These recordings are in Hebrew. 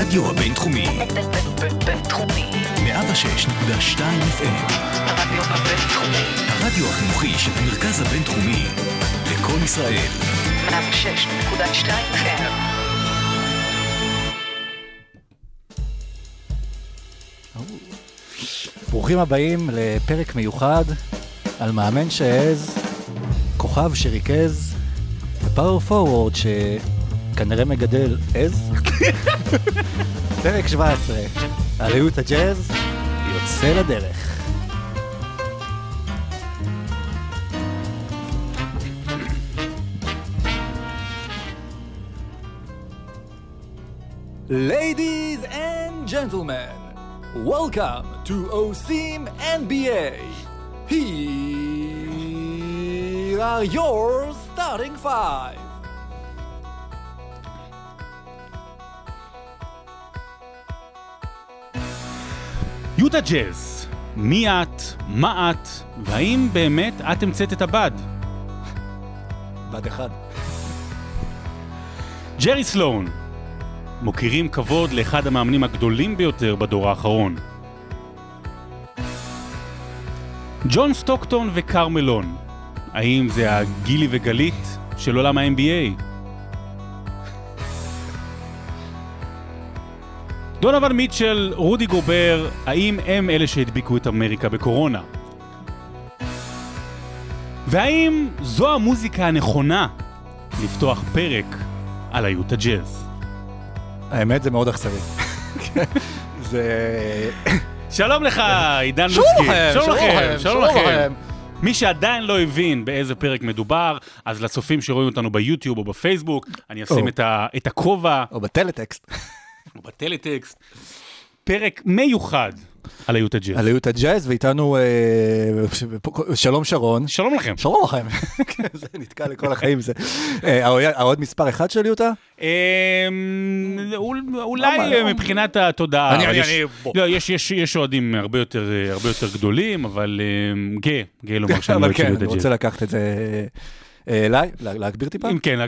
הרדיו הבינתחומי. בינתחומי. 106.2 FM. הרדיו הבינתחומי. הרדיו החינוכי של המרכז הבינתחומי. לכל ישראל. 106.2 FM. ברוכים הבאים לפרק מיוחד על מאמן שהעז, כוכב שריכז, ופאוור פורוורד ש... כנראה מגדל עז. פרק 17 על יוטה ג'אז יוצא לדרך. Ladies and gentlemen, welcome to OSIM NBA. Here are your starting five. יוטה ג'אז, מי את, מה את, והאם באמת את המצאת את הבד? בד אחד. ג'רי סלון, מוכירים כבוד לאחד המאמנים הגדולים ביותר בדור האחרון. ג'ון סטוקטון וקארל מלון, האם זה הגילי וגלית של עולם ה-NBA? דונוון מיטשל, רודי גובר, האם הם אלה שהדביקו את אמריקה בקורונה? והאם זו המוזיקה הנכונה לפתוח פרק על היוטה ג'אז? האמת זה מאוד אכזרי. שלום לך, עידן לוצקי. שלום לכם, שלום לכם. מי שעדיין לא הבין באיזה פרק מדובר, אז לצופים שרואים אותנו ביוטיוב או בפייסבוק, אני אשים את הכובע. או בטלטקסט. בטלטקסט, פרק מיוחד על היוטה ג'אז. על היוטה ג'אז, ואיתנו שלום שרון. שלום לכם. שלום לכם. זה נתקע לכל החיים, זה. העוד מספר אחד של יוטה? אולי מבחינת התודעה. יש אוהדים הרבה יותר גדולים, אבל גאה לומר שאני אוהד של יוטה ג'אז. אני רוצה לקחת את זה... להגביר טיפה? כן,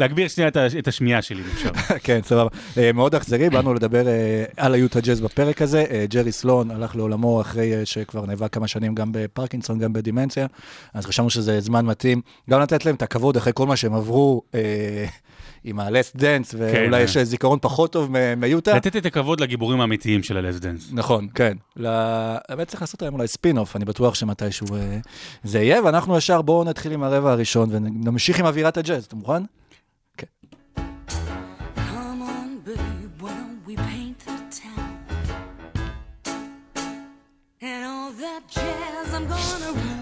להגביר שנייה את השמיעה שלי, אפשר. כן, סבבה. מאוד אכזרי, באנו לדבר על היוטה ג'אז בפרק הזה. ג'רי סלון הלך לעולמו אחרי שכבר נאבק כמה שנים גם בפרקינסון, גם בדימנציה, אז חשבנו שזה זמן מתאים. גם לתת להם את הכבוד אחרי כל מה שהם עברו עם הלס דנס, ואולי יש זיכרון פחות טוב מיוטה. לתת את הכבוד לגיבורים האמיתיים של הלס דנס. נכון, כן. באמת צריך לעשות להם אולי ספין-אוף, אני בטוח שמתישהו זה יהיה, ואנחנו ישר בואו נתחיל עם הרבע הראשון, ונמשיך עם אווירת הג'אז, אתה מוכן? כן.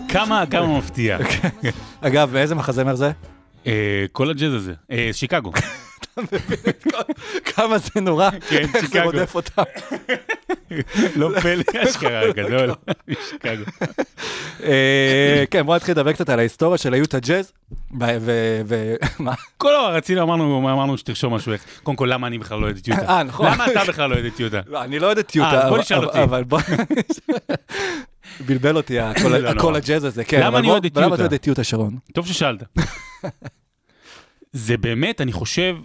כמה מפתיע. אגב, באיזה מחזמר זה? כל הג'אז הזה, שיקגו. אתה מבין כמה זה נורא, איך זה רודף אותם. לא פלא, אשכרה גדול, שיקגו. כן, בוא נתחיל לדבר קצת על ההיסטוריה של היוטה ג'אז, ומה? כל דבר רצינו, אמרנו שתרשום משהו, קודם כל, למה אני בכלל לא יודעת יוטה? נכון. למה אתה בכלל לא יודעת יוטה? לא, אני לא יודעת יוטה, בוא נשאל אותי. אבל בוא... בלבל אותי כל הג'אז הזה, כן. למה אני יודעת יוטה? למה אתה יודעת יוטה, שרון? טוב ששאלת. זה באמת, אני חושב,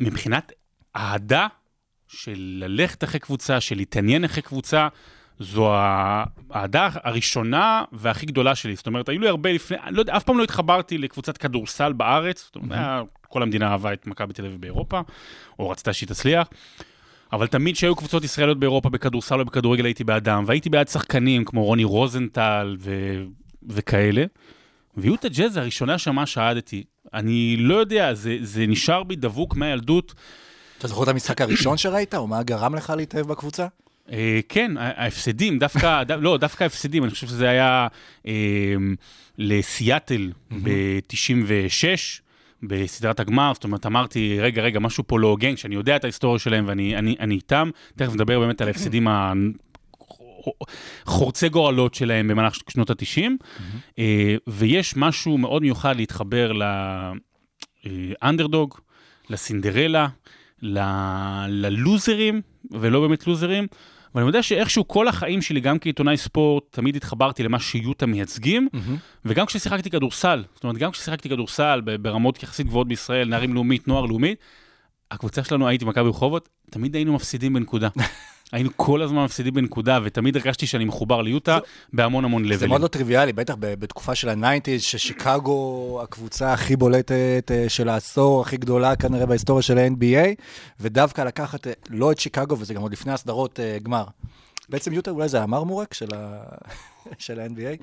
מבחינת אהדה של ללכת אחרי קבוצה, של להתעניין אחרי קבוצה, זו האהדה הראשונה והכי גדולה שלי. זאת אומרת, היו לי הרבה לפני, אף פעם לא התחברתי לקבוצת כדורסל בארץ, זאת אומרת, כל המדינה אהבה את מכבי תל אביב באירופה, או רצתה שהיא תצליח, אבל תמיד שהיו קבוצות ישראליות באירופה בכדורסל ובכדורגל הייתי באדם, והייתי בעד שחקנים כמו רוני רוזנטל וכאלה, ויוטה ג'אז הראשונה שמה שעדתי, אני לא יודע, זה נשאר בי דבוק מהילדות. אתה זוכר את המשחק הראשון שראית, או מה גרם לך להתאהב בקבוצה? כן, ההפסדים, דווקא ההפסדים, אני חושב שזה היה לסיאטל ב-96, בסדרת הגמר, זאת אומרת, אמרתי, רגע, משהו פה לא הוגן, שאני יודע את ההיסטוריה שלהם ואני איתם, תכף נדבר באמת על ההפסדים חורצי גורלות שלהם במהלך שנות ה-90, ויש משהו מאוד מיוחד להתחבר לאנדרדוג, לסינדרלה, ללוזרים, ולא באמת לוזרים, ואני יודע שאיכשהו כל החיים שלי, גם כעיתונאי ספורט, תמיד התחברתי למה שיוטה מייצגים, וגם כששיחקתי כדורסל, זאת אומרת, גם כששיחקתי כדורסל ברמות יחסית גבוהות בישראל, נערים לאומית, נוער לאומית, הקבוצה שלנו, הייתי מכבי רחובות, תמיד היינו מפסידים בנקודה. היינו כל הזמן מפסידים בנקודה, ותמיד הרגשתי שאני מחובר ליוטה בהמון המון לבלים. זה מאוד לא טריוויאלי, בטח בתקופה של ה-90s, ששיקגו הקבוצה הכי בולטת של העשור, הכי גדולה כנראה בהיסטוריה של ה-NBA, ודווקא לקחת לא את שיקגו, וזה גם עוד לפני הסדרות גמר. בעצם יוטה אולי זה המרמורק של ה-NBA?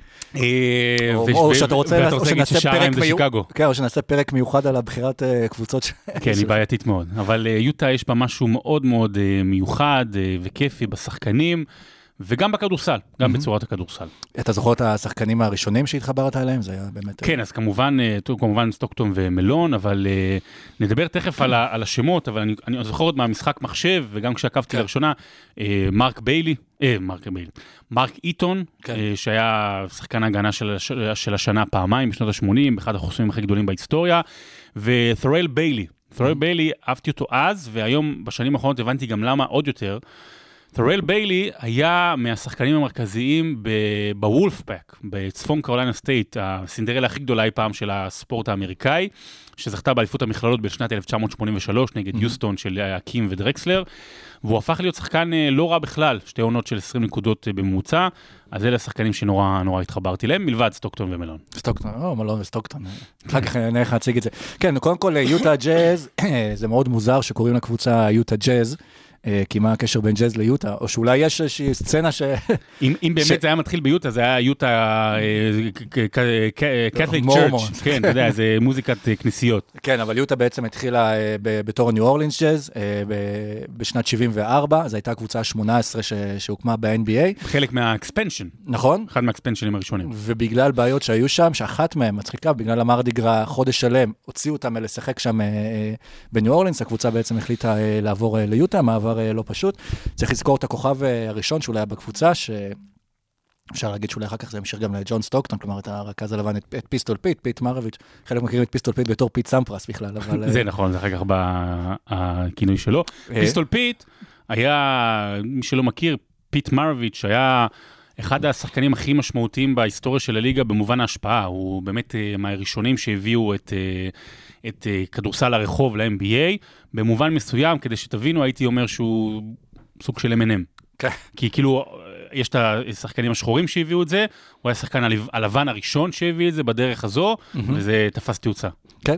או שאתה רוצה להגיד ששעריים זה שיקגו. כן, או שנעשה פרק מיוחד על הבחירת קבוצות. כן, היא בעייתית מאוד. אבל יוטה יש בה משהו מאוד מאוד מיוחד וכיפי בשחקנים, וגם בכדורסל, גם בצורת הכדורסל. אתה זוכר את השחקנים הראשונים שהתחברת אליהם? זה היה באמת... כן, אז כמובן סטוקטון ומלון, אבל נדבר תכף על השמות, אבל אני זוכר עוד מהמשחק מחשב, וגם כשעקבתי לראשונה, מרק איטון, שהיה שחקן ההגנה של השנה פעמיים, בשנות ה-80, אחד החוסמים הכי גדולים בהיסטוריה, ות'רל ביילי. ת'רל ביילי, אהבתי אותו אז, והיום בשנים האחרונות הבנתי גם למה עוד יותר, ת'רל ביילי היה מהשחקנים המרכזיים בוולפפק, בצפון קרוליינה סטייט, הסינדרלה הכי גדולה אי פעם של הספורט האמריקאי, שזכתה באליפות המכללות בשנת 1983 נגד יוסטון של הקים ודרקסלר, והוא הפך להיות שחקן לא רע בכלל, שתי עונות של 20 נקודות בממוצע, אז אלה השחקנים שנורא נורא התחברתי להם, מלבד סטוקטון ומלון. סטוקטון, לא, מלון וסטוקטון. אחר כך נלך להציג את זה. כן, קודם כל יוטה ג'אז, זה מאוד מוזר שקוראים לקבוצה יוטה ג'אז, כי מה הקשר בין ג'אז ליוטה, או שאולי יש איזושהי סצנה ש... אם באמת זה היה מתחיל ביוטה, זה היה יוטה קת'ליק צ'רץ', כן, אתה יודע, זה מוזיקת כנסיות. כן, אבל יוטה בעצם התחילה בתור ניו אורלינס ג'אז, בשנת 74, זו הייתה הקבוצה ה-18 שהוקמה ב-NBA. חלק מהאקספנשן. נכון. אחד מהאקספנשנים הראשונים. ובגלל בעיות שהיו שם, שאחת מהם מצחיקה, בגלל המרדיגרה חודש שלם, הוציאו אותם לשחק שם בניו אורלינס, הקבוצה בעצם החליטה לעבור ליוטה, לא פשוט. צריך לזכור את הכוכב הראשון שאולי היה בקבוצה, שאפשר להגיד שאולי אחר כך זה המשיך גם לג'ון סטוקטון, כלומר את הרכז הלבן, את פיסטול פיט, פיט מרוויץ', חלק מכירים את פיסטול פיט בתור פיט סמפרס בכלל, אבל... זה נכון, זה אחר כך בכינוי שלו. פיסטול פיט היה, מי שלא מכיר, פיט מרוויץ' היה אחד השחקנים הכי משמעותיים בהיסטוריה של הליגה במובן ההשפעה, הוא באמת מהראשונים שהביאו את כדורסל הרחוב ל-NBA, במובן מסוים, כדי שתבינו, הייתי אומר שהוא סוג של M&M. כי כאילו, יש את השחקנים השחורים שהביאו את זה, הוא היה שחקן הלבן הראשון שהביא את זה בדרך הזו, וזה תפס תאוצה. כן,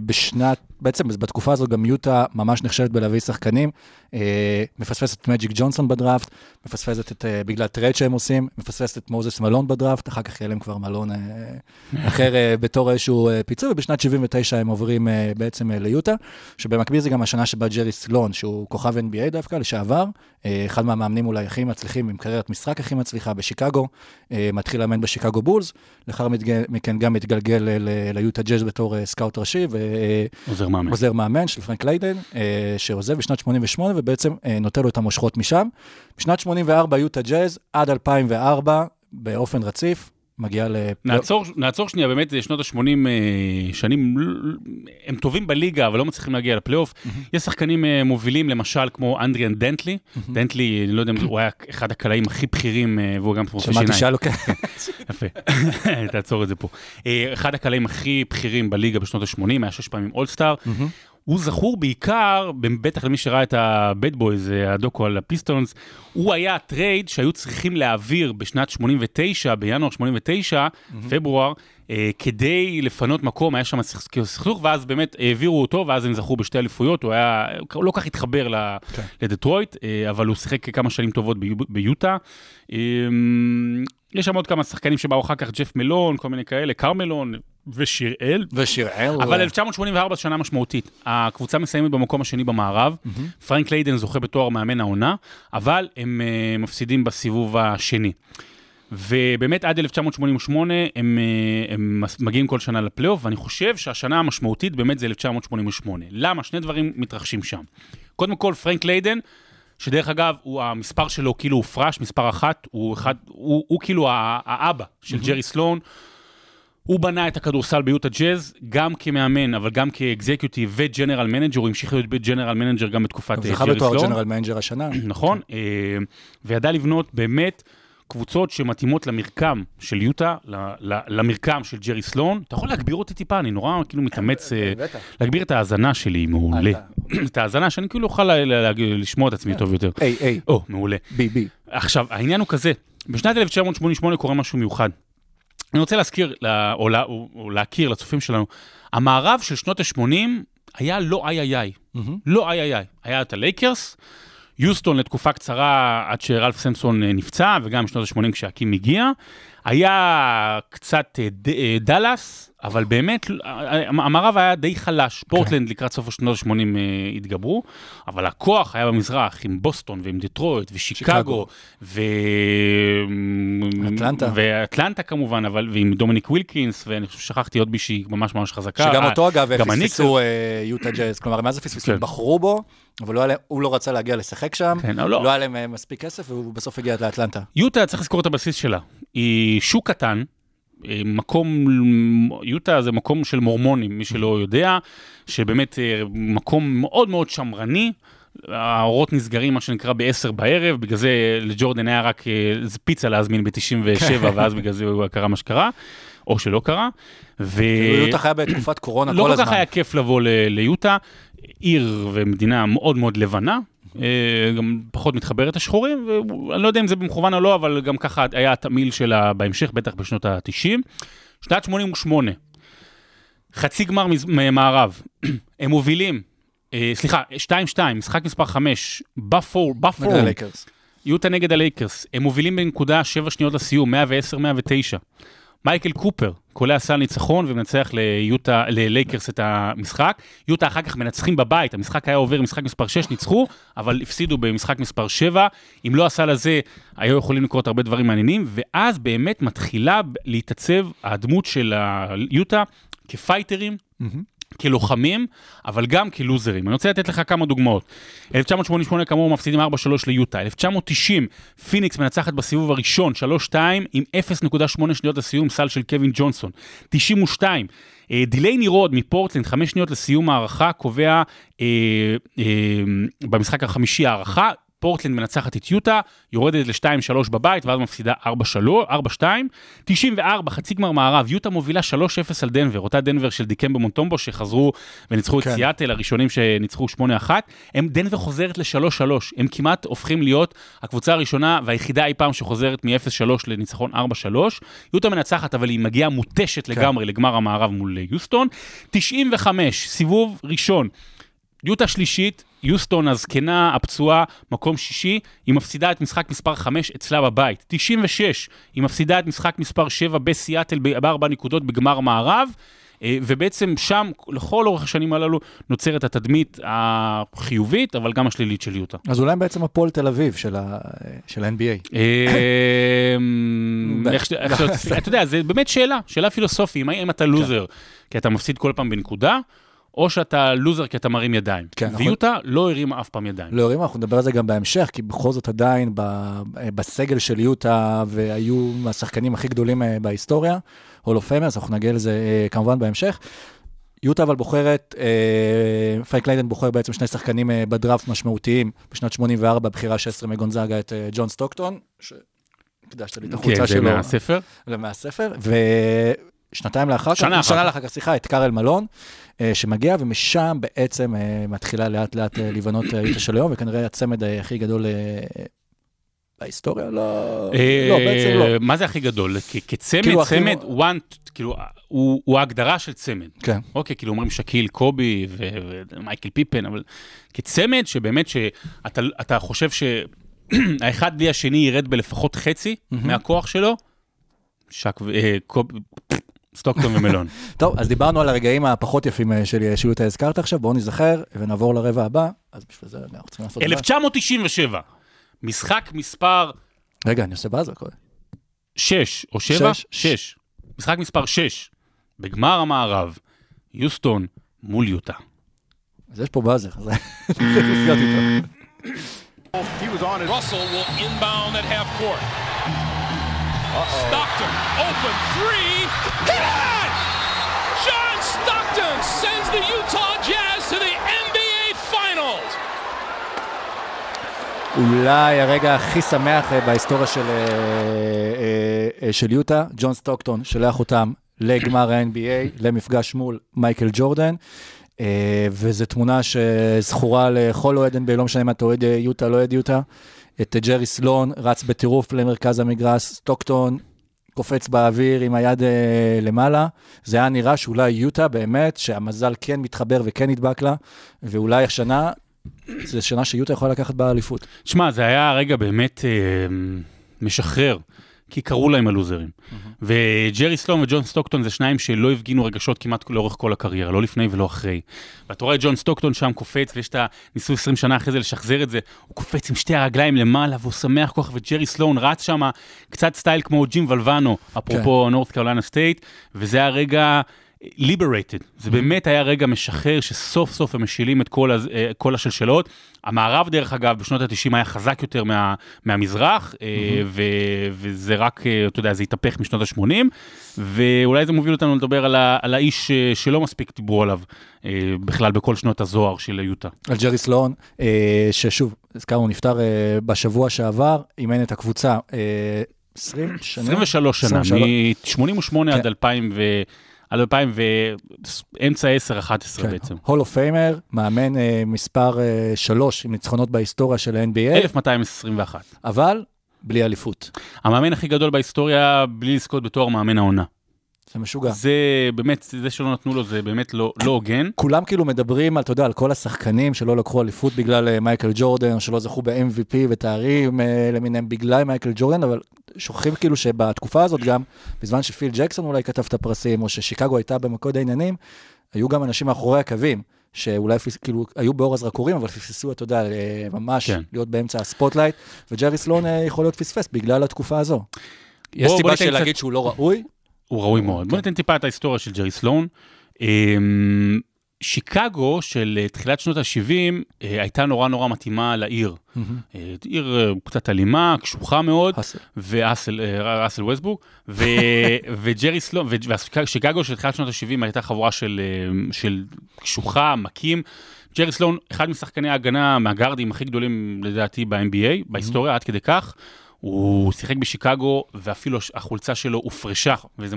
ובשנת, בעצם בתקופה הזאת גם יוטה ממש נחשבת בלהביא שחקנים, מפספסת את מג'יק ג'ונסון בדראפט, מפספסת את, בגלל טרייד שהם עושים, מפספסת את מוזס מלון בדראפט, אחר כך יהיה להם כבר מלון אחר בתור איזשהו פיצוי, ובשנת 79 הם עוברים בעצם ליוטה, שבמקביל זה גם השנה שבה ג'רי סלון, שהוא כוכב NBA דווקא, לשעבר, אחד מהמאמנים אולי הכי מצליחים, עם קריירת משחק הכי מצליחה בשיקגו, מתחיל לאמן בשיקגו בולס, לאחר מכן גם מתגלגל ליוטה ג'אז בתור סקאוט ראשי, עוזר מאמן של פרנק ליידן, שעוזב בשנת 88, ובעצם נוטל לו את המושכות משם. בשנת 84 יוטה ג'אז, עד 2004, באופן רציף, מגיע נעצור שנייה, באמת שנות ה-80 שנים, הם טובים בליגה, אבל לא מצליחים להגיע לפלייאוף. יש שחקנים מובילים, למשל, כמו אנדריאן דנטלי. דנטלי, אני לא יודע, הוא היה אחד הקלעים הכי בכירים, והוא גם פרופסור שיניים. שמעתי שאלו כאן. יפה, תעצור את זה פה. אחד הקלעים הכי בכירים בליגה בשנות ה-80, היה 6 פעמים אולסטאר. הוא זכור בעיקר, בטח למי שראה את הבד בויז, הדוקו על הפיסטונס, הוא היה הטרייד שהיו צריכים להעביר בשנת 89, בינואר 89, פברואר, כדי לפנות מקום, היה שם סכסוך, ואז באמת העבירו אותו, ואז הם זכו בשתי אליפויות, הוא היה, הוא לא כך התחבר לדטרויט, אבל הוא שיחק כמה שנים טובות ביוטה. יש שם עוד כמה שחקנים שבאו אחר כך, ג'ף מלון, כל מיני כאלה, קארל מלון, ושיראל. אבל 1984 שנה משמעותית. הקבוצה מסיימת במקום השני במערב. פרנק ליידן זוכה בתואר מאמן העונה, אבל הם מפסידים בסיבוב השני. ובאמת עד 1988 הם מגיעים כל שנה לפלייאוף, ואני חושב שהשנה המשמעותית באמת זה 1988. למה? שני דברים מתרחשים שם. קודם כל, פרנק ליידן, שדרך אגב, המספר שלו כאילו הוא פרש, מספר 1, הוא כאילו האבא של ג'רי סלון, הוא בנה את הכדורסל ביוטה ג'אז, גם כמאמן, אבל גם כאקזקיוטיב וג'נרל מנג'ר, הוא המשיך להיות בג'נרל מנג'ר גם בתקופת ג'רי סלון. הוא זכה בתואר ג'נרל מנג'ר השנה. נכון, וידע לבנות באמת קבוצות שמתאימות למרקם של יוטה, למרקם של ג'רי סלון. אתה יכול להגביר אותי טיפה, אני נורא כאילו מתאמץ, להגביר את ההאזנה שלי, מעולה. את ההאזנה שאני כאילו אוכל לשמוע את עצמי טוב יותר. איי, איי. או, מעולה. בי, בי. עכשיו, העניין הוא כזה, בשנת 1988 קורה משהו מיוחד. אני רוצה להזכיר, או להכיר לצופים שלנו, המערב של שנות ה-80 היה לא איי-איי-איי. לא איי-איי-איי. היה את הלייקרס, יוסטון לתקופה קצרה עד שרלף סמסון נפצע, וגם בשנות ה-80 כשהקים הגיע. היה קצת דלס, אבל באמת, המערב היה די חלש. פורטלנד לקראת סוף השנות ה-80 התגברו, אבל הכוח היה במזרח עם בוסטון ועם דטרויט ושיקגו, ואטלנטה כמובן, ועם דומיניק ווילקינס, ואני חושב ששכחתי עוד בישי ממש ממש חזקה. שגם אותו אגב פספסו יוטה ג'אז, כלומר מה זה פספסו? בחרו בו, אבל הוא לא רצה להגיע לשחק שם, לא היה להם מספיק כסף, והוא בסוף הגיע לאטלנטה. יוטה צריך לזכור את הבסיס שלה. היא שוק קטן, מקום, יוטה זה מקום של מורמונים, מי שלא יודע, שבאמת מקום מאוד מאוד שמרני, האורות נסגרים מה שנקרא ב-10 בערב, בגלל זה לג'ורדן היה רק פיצה להזמין ב-97, ואז בגלל זה הוא קרה מה שקרה, או שלא קרה. יוטה חיה בתקופת קורונה כל הזמן. לא כל כך היה כיף לבוא ליוטה, עיר ומדינה מאוד מאוד לבנה, גם פחות מתחברת השחורים, ואני לא יודע אם זה במכוון או לא, אבל גם ככה היה התמיל שלה בהמשך, בטח בשנות ה-90. שנת 88, חצי גמר מערב, הם מובילים, סליחה, 2-2, משחק מספר 5, בפור, יוטה נגד הלייקרס, הם מובילים בנקודה 7 שניות לסיום, 110-109. מייקל קופר, קולע סל ניצחון ומנצח ליוטה, ללייקרס את המשחק. יוטה אחר כך מנצחים בבית, המשחק היה עובר, משחק מספר 6 ניצחו, אבל הפסידו במשחק מספר 7. אם לא הסל הזה, היו יכולים לקרות הרבה דברים מעניינים, ואז באמת מתחילה להתעצב הדמות של יוטה כפייטרים, כלוחמים, אבל גם כלוזרים. אני רוצה לתת לך כמה דוגמאות. 1988 כמובן מפסידים 4-3 ליוטה. 1990, פיניקס מנצחת בסיבוב הראשון, 3-2, עם 0.8 שניות לסיום, סל של קווין ג'ונסון. 92, דילי נירוד מפורטלנד, 5 שניות לסיום הערכה, קובע במשחק החמישי הערכה, פורטלנד מנצחת את יוטה, יורדת ל-2-3 בבית, ואז מפסידה 4-2. 94, חצי גמר מערב, יוטה מובילה 3-0 על דנבר, אותה דנבר של דיקמבה מונטומבו, שחזרו וניצחו את סיאטל, הראשונים שניצחו 8-1, דנבר חוזרת ל-3-3, הם כמעט הופכים להיות הקבוצה הראשונה, והיחידה אי פעם שחוזרת מ-0-3 לניצחון 4-3, יוטה מנצחת, אבל היא מגיעה מוטשת לגמרי לגמר המערב מול יוסטון. 95, סיבוב ראשון, יוטה שלישית, יוסטון הזקנה, הפצועה, מקום שישי, היא מפסידה את משחק מספר 5 אצלה בבית. 96, היא מפסידה את משחק מספר 7 בסיאטל ב4 נקודות בגמר מערב, ובעצם שם, לכל אורך השנים הללו, נוצרת התדמית החיובית, אבל גם השלילית של יוטה. אז אולי בעצם הפועל תל אביב של ה-NBA. אתה יודע, זה באמת שאלה פילוסופית, האם אתה לוזר, כי אתה מפסיד כל פעם בנקודה, או שאתה לוזר כי אתה מרים ידיים. ויוטה לא הרימה אף פעם ידיים. לא הרימה, אנחנו נדבר על זה גם בהמשך, כי בכל זאת עדיין בסגל של יוטה, והיו השחקנים הכי גדולים בהיסטוריה, הולו פיימרס, אנחנו נגיע לזה כמובן בהמשך. יוטה אבל בוחרת, פרנק ליידן בוחר בעצם שני שחקנים בדראפט משמעותיים, בשנת 84 בחירה 16 מגונזאגה את ג'ון סטוקטון, שקדשת לי את החוצה שלו. כן, זה מהספר. שנה לאחר כך, סליחה, את קארל מלון, שמגיע, ומשם בעצם מתחילה לאט לאט לבנות יוטה של היום, וכנראה הצמד הכי גדול בהיסטוריה, לא, בעצם לא. מה זה הכי גדול? כצמד, הוא ההגדרה של צמד. אוקיי, כאילו אומרים שקיל, קובי ומייקל פיפן, אבל כצמד שבאמת שאתה חושב שהאחד בלי השני ירד בלפחות חצי מהכוח שלו, סטוקטון ומלון. טוב, אז דיברנו על הרגעים הפחות יפים של יוטה, הזכרת עכשיו, בואו נזכר ונעבור לרבע הבא, אז בשביל זה אנחנו צריכים לעשות... 1997, משחק מספר... רגע, אני עושה בזה קודם. 6. משחק מספר 6, בגמר המערב, יוסטון מול יוטה. אז יש פה בזה, אז זה נפגעת איתו. רוסל will inbound at half court. Stockton, open three, hit it! John Stockton sends the Utah Jazz to the NBA Finals. אולי הרגע הכי שמח בהיסטוריה של יוטה, ג'ון סטוקטון שלח אותם לגמר ה-NBA, למפגש מול מייקל ג'ורדן, וזו תמונה שזכורה לכל אוהדן, בלא משנה אם אתה אוהד יוטה, לא אוהד יוטה, את ג'רי סלון רץ בטירוף למרכז המגרש, סטוקטון קופץ באוויר עם היד למעלה, זה היה נראה שאולי יוטה באמת, שהמזל כן מתחבר וכן נדבק לה, ואולי השנה, זו שנה שיוטה יכולה לקחת באליפות. שמע, זה היה הרגע באמת משחרר, כי קראו להם הלוזרים. וג'רי סלון וג'ון סטוקטון זה שניים שלא הפגינו רגשות כמעט לאורך כל הקריירה, לא לפני ולא אחרי. ואתה רואה את ג'ון סטוקטון שם קופץ, ויש את הניסו 20 שנה אחרי זה לשחזר את זה, הוא קופץ עם שתי הרגליים למעלה, והוא שמח כוח, וג'רי סלון רץ שם קצת סטייל כמו ג'ים ולבנו, אפרופו נורת' קרוליינה סטייט, וזה הרגע liberated. זה באמת היה רגע משחרר שסוף סוף הם משילים את כל השלשלות. המערב דרך אגב בשנות ה-90 היה חזק יותר מהמזרח, וזה רק, אתה יודע, זה התהפך משנות ה-80, ואולי זה מוביל אותנו לדבר על האיש שלא מספיק דיברו עליו, בכלל בכל שנות הזוהר של יוטה. על ג'רי סלון, ששוב, הזכרנו, נפטר בשבוע שעבר, אימן את הקבוצה 23 שנה, מ-88 עד 2000 ו... על 2000 ואמצע 10-11 בעצם. הול אוף פיימר, מאמן מספר 3 עם ניצחונות בהיסטוריה של ה-NBA. 1221. אבל בלי אליפות. המאמן הכי גדול בהיסטוריה בלי לזכות בתואר מאמן העונה. זה משוגע. זה באמת, זה שלא נתנו לו, זה באמת לא הוגן. כולם כאילו מדברים על, אתה יודע, על כל השחקנים שלא לקחו אליפות בגלל מייקל ג'ורדן, שלא זכו ב-MVP ותארים למיניהם בגלל מייקל ג'ורדן, אבל שוכחים כאילו שבתקופה הזאת גם, בזמן שפיל ג'קסון אולי כתב את הפרסים, או ששיקגו הייתה במקוד העניינים, היו גם אנשים מאחורי הקווים, שאולי כאילו היו באור הזרקורים, אבל פספסו, אתה יודע, ממש להיות באמצע הספוטלייט, וג'רי סלון יכול להיות פספס בגלל התקופה הזו. יש סיבה שלהגיד שהוא לא ראוי? הוא ראוי מאוד. בוא ניתן טיפה את ההיסטוריה של ג'רי סלון. שיקגו של תחילת שנות ה-70 הייתה נורא מתאימה לעיר. עיר קצת אלימה, קשוחה מאוד. אסל וסטבורג. וג'רי סלון, ושיקגו של תחילת שנות ה-70 הייתה חבורה של קשוחה, מקים. ג'רי סלון, אחד משחקני ההגנה מהגארדים הכי גדולים לדעתי ב-NBA, בהיסטוריה, עד כדי כך. הוא שיחק בשיקגו, ואפילו החולצה שלו הופרשה, וזה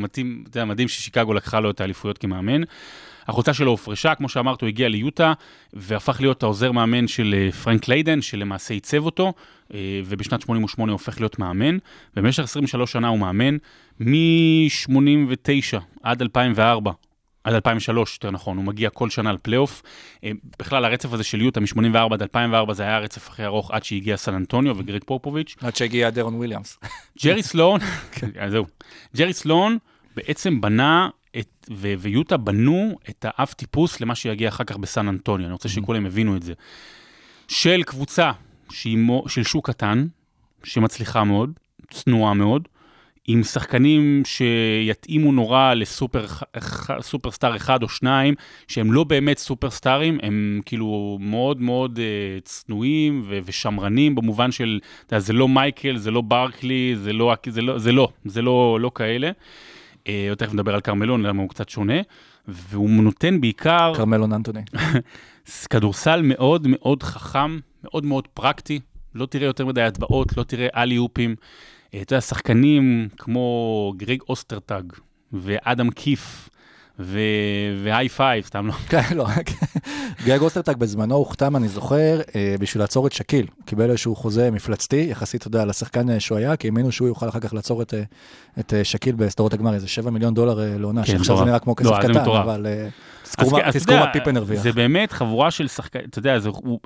מדהים ששיקגו לקחה לו את האליפויות כמאמן. החולצה שלו הופרשה, כמו שאמרת, הוא הגיע ליוטה, והפך להיות העוזר מאמן של פרנק ליידן, שלמעשה ייצב אותו, ובשנת 88 הוא הופך להיות מאמן, ובמשך 23 שנה הוא מאמן, מ-89 עד 2004. עד 2003, יותר נכון, הוא מגיע כל שנה לפלייאוף. בכלל, הרצף הזה של יוטה, מ-84 עד 2004, זה היה הרצף הכי ארוך, עד שהגיע סן אנטוניו וגרג פופוביץ'. עד שהגיע דרון וויליאמס. ג'רי סלון, זהו. ג'רי סלון בעצם בנה, ויוטה בנו את האף טיפוס למה שיגיע אחר כך בסן אנטוניו. אני רוצה שכולם הבינו את זה. של קבוצה, של שוק קטן, שמצליחה מאוד, צנועה מאוד, עם שחקנים שיתאימו נורא לסופרסטאר אחד או שניים, שהם לא באמת סופרסטארים, הם כאילו מאוד מאוד צנועים ושמרנים, במובן של, זה לא מייקל, זה לא ברקלי, זה לא כאלה. עוד תכף נדבר על קארל מלון, למה הוא קצת שונה, והוא נותן בעיקר... קארל מלון אנטוני. כדורסל מאוד מאוד חכם, מאוד מאוד פרקטי, לא תראה יותר מדי הטבעות, לא תראה אלי-אופים, אתה יודע, שחקנים כמו גרג אוסטרטג, ואדם כיף, והי פייב, סתם לא. כן, לא. גרג אוסטרטג בזמנו הוכתם, אני זוכר, בשביל לעצור את שקיל. הוא קיבל איזשהו חוזה מפלצתי, יחסית, אתה יודע, לשחקן שהוא היה, כי האמינו שהוא יוכל אחר כך לעצור את שקיל בסדרות הגמר, איזה $7 מיליון לעונה, שעכשיו זה נראה כמו כסף קטן, אבל תזכור מה פיפן הרוויח. זה באמת חבורה של שחקנים, אתה יודע,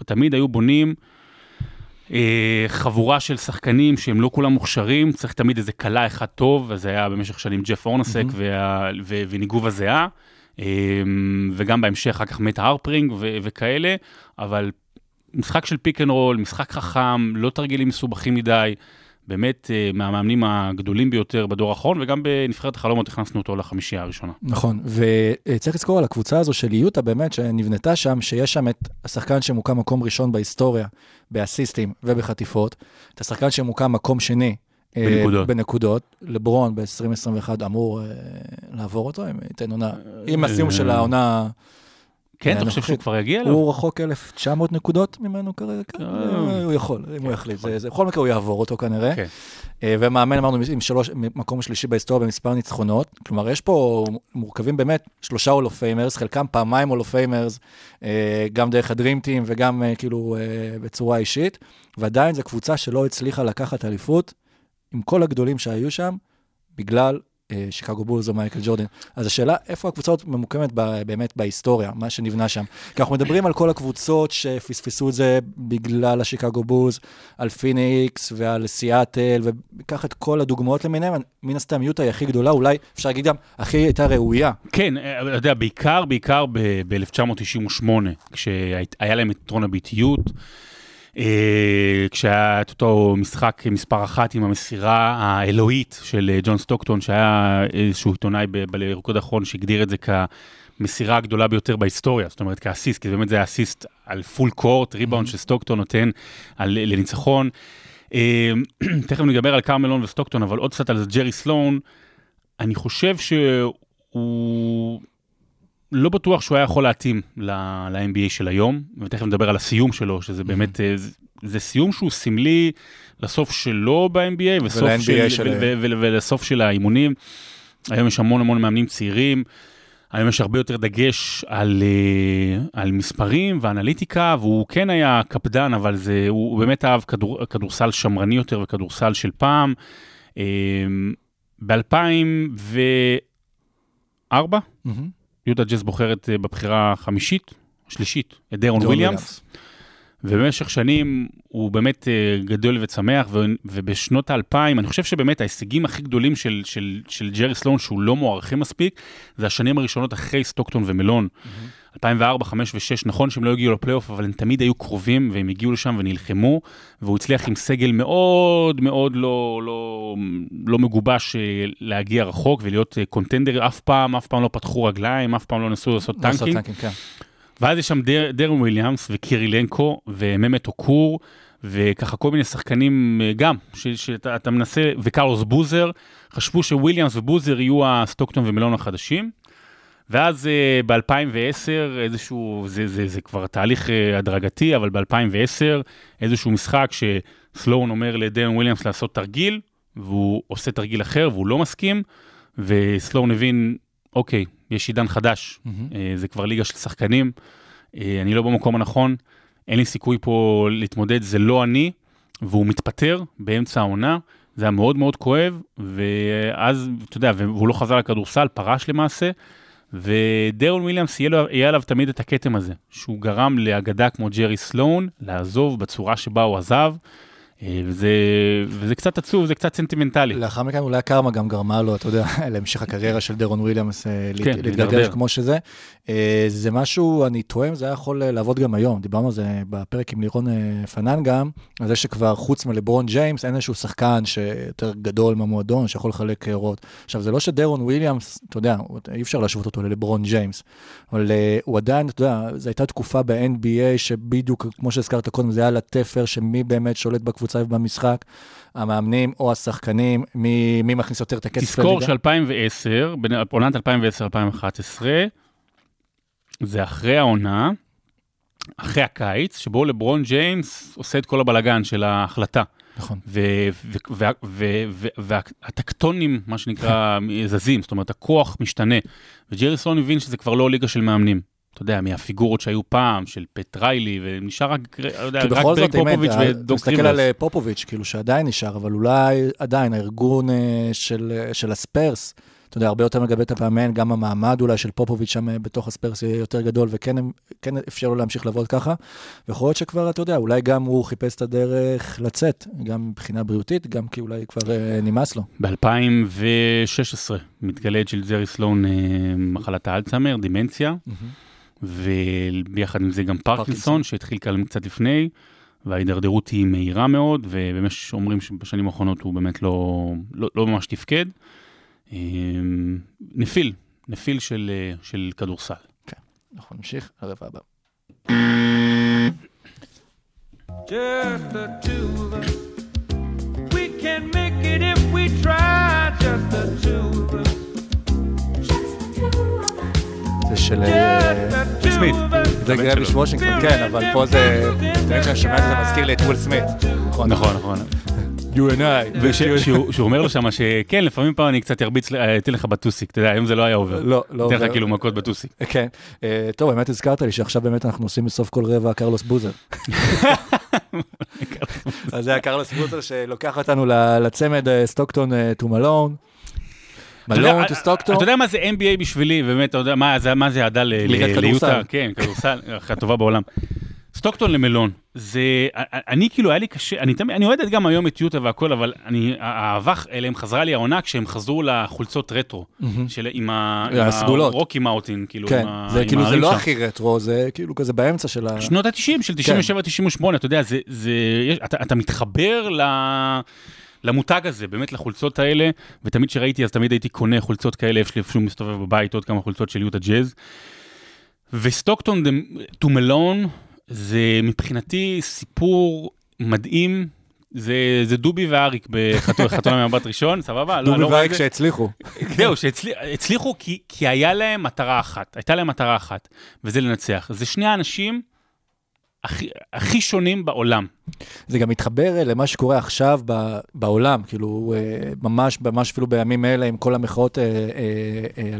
תמיד היו בונים חבורה של שחקנים שהם לא כולם מוכשרים, צריך תמיד איזה קלה אחד טוב, אז זה היה במשך שנים ג'ף אורנסק וניגוב הזהה, וגם בהמשך אחר כך מט הרפרינג וכאלה, אבל משחק של פיק אנד רול, משחק חכם, לא תרגילים מסובכים מדי, באמת מהמאמנים הגדולים ביותר בדור האחרון, וגם בנבחרת החלומות הכנסנו אותו לחמישייה הראשונה. נכון, וצריך לזכור על הקבוצה הזו של יוטה באמת, שנבנתה שם, שיש שם את השחקן שמוקם מקום ראשון בהיסטוריה, באסיסטים ובחטיפות, את השחקן שמוקם מקום שני, בנקודות, לברון ב-2021 אמור לעבור אותו, עם הסיום של העונה... כן, אתה חושב שהוא כבר יגיע אליו? הוא רחוק 1900 נקודות ממנו כרגע, כן, הוא יכול, אם הוא יחליט. בכל מקרה הוא יעבור אותו כנראה. ומאמן, אמרנו, עם מקום שלישי בהיסטוריה במספר ניצחונות, כלומר, יש פה מורכבים באמת 3 הול אוף פיימרס, חלקם פעמיים הול אוף פיימרס, גם דרך הדרימטים וגם כאילו בצורה אישית, ועדיין זו קבוצה שלא הצליחה לקחת אליפות, עם כל הגדולים שהיו שם, בגלל שיקגו בולס או מייקל ג'ורדן. אז השאלה, איפה הקבוצות ממוקמת באמת בהיסטוריה, מה שנבנה שם? כי אנחנו מדברים על כל הקבוצות שפספסו את זה בגלל השיקגו בולס, על פיניקס ועל סיאטל, וכך את כל הדוגמאות למיניהם, מן הסתם יוטה היא הכי גדולה, אולי אפשר להגיד גם, הכי הייתה ראויה. כן, אתה יודע, בעיקר ב-1998, כשהיה להם את טרון הביטיות, כשהיה את אותו משחק מספר 1 עם המסירה האלוהית של ג'ון סטוקטון, שהיה איזשהו עיתונאי בריקוד האחרון שהגדיר את זה כמסירה הגדולה ביותר בהיסטוריה, זאת אומרת כאסיסט, כי באמת זה האסיסט על פול קורט, ריבאונד שסטוקטון נותן לניצחון. תכף נדבר על קארל מלון וסטוקטון, אבל עוד קצת על ג'רי סלון, אני חושב שהוא... לא בטוח שהוא היה יכול להתאים ל-NBA של היום, ותכף נדבר על הסיום שלו, שזה באמת, זה סיום שהוא סמלי לסוף שלו ב-NBA, ולסוף של האימונים. היום יש המון מאמנים צעירים, היום יש הרבה יותר דגש על מספרים ואנליטיקה, והוא כן היה קפדן, אבל הוא באמת אהב כדורסל שמרני יותר, וכדורסל של פעם. ב-2004, יוטה ג'אז בוחרת בבחירה השלישית, את דרון וויליאמס, ובמשך שנים הוא באמת גדול וצמח, ובשנות ה-2000, אני חושב שבאמת ההישגים הכי גדולים של ג'רי סלון, שהוא לא מוערכים מספיק, זה השנים הראשונות אחרי סטוקטון ומלון. 2004, 5 ו-6, נכון שהם לא הגיעו לפלייאוף, אבל הם תמיד היו קרובים, והם הגיעו לשם ונלחמו, והוא הצליח עם סגל מאוד מאוד לא מגובש להגיע רחוק, ולהיות קונטנדר, אף פעם לא פתחו רגליים, אף פעם לא נסו לעשות טנקינג. ואז יש שם דרון וויליאמס וקירילנקו וממת אוקור, וככה כל מיני שחקנים גם, שאתה מנסה, וקרלוס בוזר, חשבו שוויליאמס ובוזר יהיו הסטוקטון ומלון החדשים, ואז ב-2010, איזשהו, זה כבר תהליך הדרגתי, אבל ב-2010, איזשהו משחק שסלון אומר לדרון וויליאמס לעשות תרגיל, והוא עושה תרגיל אחר, והוא לא מסכים, וסלון הבין, אוקיי, יש עידן חדש, זה כבר ליגה של שחקנים, אני לא במקום הנכון, אין לי סיכוי פה להתמודד, זה לא אני, והוא מתפטר באמצע העונה, זה היה מאוד מאוד כואב, ואז, אתה יודע, והוא לא חזר לכדורסל, פרש למעשה, ודרון וויליאמס יהיה עליו תמיד את הקטם הזה, שהוא גרם לאגדה כמו ג'רי סלון, לעזוב בצורה שבה הוא עזב, וזה קצת עצוב, זה קצת סנטימנטלי. לאחר מכן אולי הקרמה גם גרמה לו, אתה יודע, להמשיך הקריירה של דרון וויליאמס, להתגלגל כמו שזה. זה משהו, אני טועם, זה היה יכול לעבוד גם היום, דיברנו על זה בפרק עם לירון פנן גם, על זה שכבר חוץ מלברון ג'יימס, אין איזשהו שחקן שיותר גדול מהמועדון, שיכול לחלק קריירות. עכשיו, זה לא שדרון וויליאמס, אתה יודע, אי אפשר להשוות אותו לברון ג'יימס, אבל הוא עדיין, אתה יודע, זו הייתה תקופה ב-NBA שבדיוק, כמו שהזכרת קודם, זה היה לתפר שמי באמת שולט בקבוצה צייב במשחק, המאמנים או השחקנים, מי מכניס יותר את הכסף לליגה? תזכור ש-2010, עונת 2010-2011, זה אחרי העונה, אחרי הקיץ, שבו לברון ג'יימס עושה את כל הבלגן של ההחלטה. נכון. והטקטונים, מה שנקרא, זזים, זאת אומרת, הכוח משתנה. וג'רי סלון הבין שזה כבר לא ליגה של מאמנים. אתה יודע, מהפיגורות שהיו פעם, של פט ריילי, ונשאר רק גרג פופוביץ' ודוק ריבלס. תסתכל על פופוביץ', כאילו שעדיין נשאר, אבל אולי עדיין הארגון של הספרס, אתה יודע, הרבה יותר מגבי את הפעמיין, גם המעמד אולי של פופוביץ' שם בתוך הספרס יהיה יותר גדול, וכן אפשר לו להמשיך לעבוד ככה, ויכול להיות שכבר, אתה יודע, אולי גם הוא חיפש את הדרך לצאת, גם מבחינה בריאותית, גם כי אולי כבר נמאס לו. ב-2016 מתגלה אצל ג'רי סלון מחלת האלצהיימר, דימנציה. וביחד עם זה גם פרקינסון, שהתחיל כאן קצת לפני, וההידרדרות היא מהירה מאוד, ובאמת אומרים שבשנים האחרונות הוא באמת לא ממש תפקד. נפיל של כדורסל. כן, אנחנו נמשיך לרבע הבא. Just the two of us, we can make it if we try, just the two of us. של וויל סמית. זה גרביש וושינגטון, כן, אבל פה זה... תמיד שאני שומע את זה מזכיר לי את וויל סמית. נכון, נכון. You and I. שהוא אומר לו שמה שכן, לפעמים פעם אני קצת ארביץ, אתן לך בטוסיק, אתה יודע, היום זה לא היה עובר. לא, לא עובר. אתן לך כאילו מכות בטוסיק. כן. טוב, באמת הזכרת לי שעכשיו באמת אנחנו עושים בסוף כל רבע קרלוס בוזר. אז זה הקרלוס בוזר שלוקח אותנו לצמד סטוקטון טו מלון. מלון טו סטוקטון. אתה יודע מה זה NBA בשבילי, באמת, אתה יודע מה זה עדה ליוטה? כן, כדורסל, הטובה בעולם. סטוקטון למלון, זה, אני כאילו היה לי קשה, אני אוהדת גם היום את יוטה והכל, אבל האהבה אליהם חזרה לי העונה כשהם חזרו לחולצות רטרו, עם הרוקי מאוטין, כאילו, כן, זה כאילו זה לא הכי רטרו, זה כאילו כזה באמצע של ה... שנות ה-90, של 97-98, אתה יודע, אתה מתחבר ל... למותג הזה, באמת לחולצות האלה, ותמיד שראיתי, אז תמיד הייתי קונה חולצות כאלה, איפה שהוא מסתובב בבית, עוד כמה חולצות של יוטה ג'אז, וסטוקטון טו מלון, זה מבחינתי סיפור מדהים, זה דובי ואריק בחתונה ממבט ראשון, סבבה? דובי ואריק שהצליחו. זהו, שהצליחו כי היה להם מטרה אחת, הייתה להם מטרה אחת, וזה לנצח. זה שני האנשים הכי שונים בעולם. זה גם מתחבר למה שקורה עכשיו בעולם, כאילו ממש אפילו בימים אלה עם כל המחאות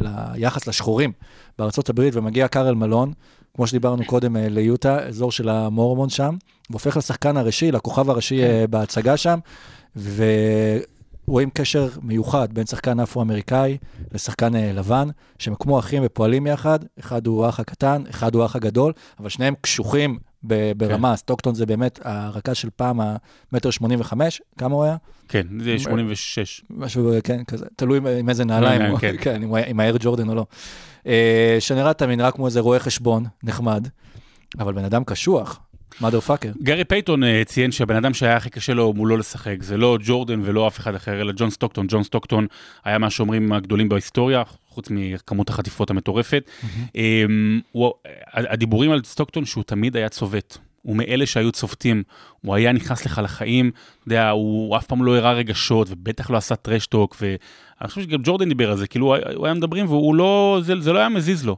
ליחס לשחורים בארצות הברית, ומגיע קארל מלון, כמו שדיברנו קודם, ליוטה, אזור של המורמון שם, והופך לשחקן הראשי, לכוכב הראשי בהצגה שם, ורואים קשר מיוחד בין שחקן אפרו-אמריקאי לשחקן לבן, שהם כמו אחים ופועלים יחד, אחד הוא האח הקטן, אחד הוא האח הגדול, אבל שניהם קשוחים ברמה, סטוקטון זה באמת הרכז של פעם, 1.85 מטר, כמה הוא היה? כן, זה 86. משהו, כן, כזה, תלוי עם איזה נעליים, כן, עם האר ג'ורדן או לא. שנראה תמיד רק כמו איזה רואה חשבון, נחמד, אבל בן אדם קשוח, מאדר פאקר. גרי פייטון ציין שהבן אדם שהיה הכי קשה לו מולו לשחק, זה לא ג'ורדן ולא אף אחד אחר, אלא ג'ון סטוקטון. ג'ון סטוקטון היה מה שאומרים הגדולים בהיסטוריה, חוץ מכמות החטיפות המטורפת. הדיבורים על סטוקטון שהוא תמיד היה צובט, ומאלה שהיו צובטים, הוא היה נכנס לך לחיים, אתה יודע, הוא אף פעם לא הראה רגשות, ובטח לא עשה טרשטוק, ואני חושב שגם ג'ורדן דיבר על זה, כאילו הוא היה מדברים, זה לא היה מזיז לו.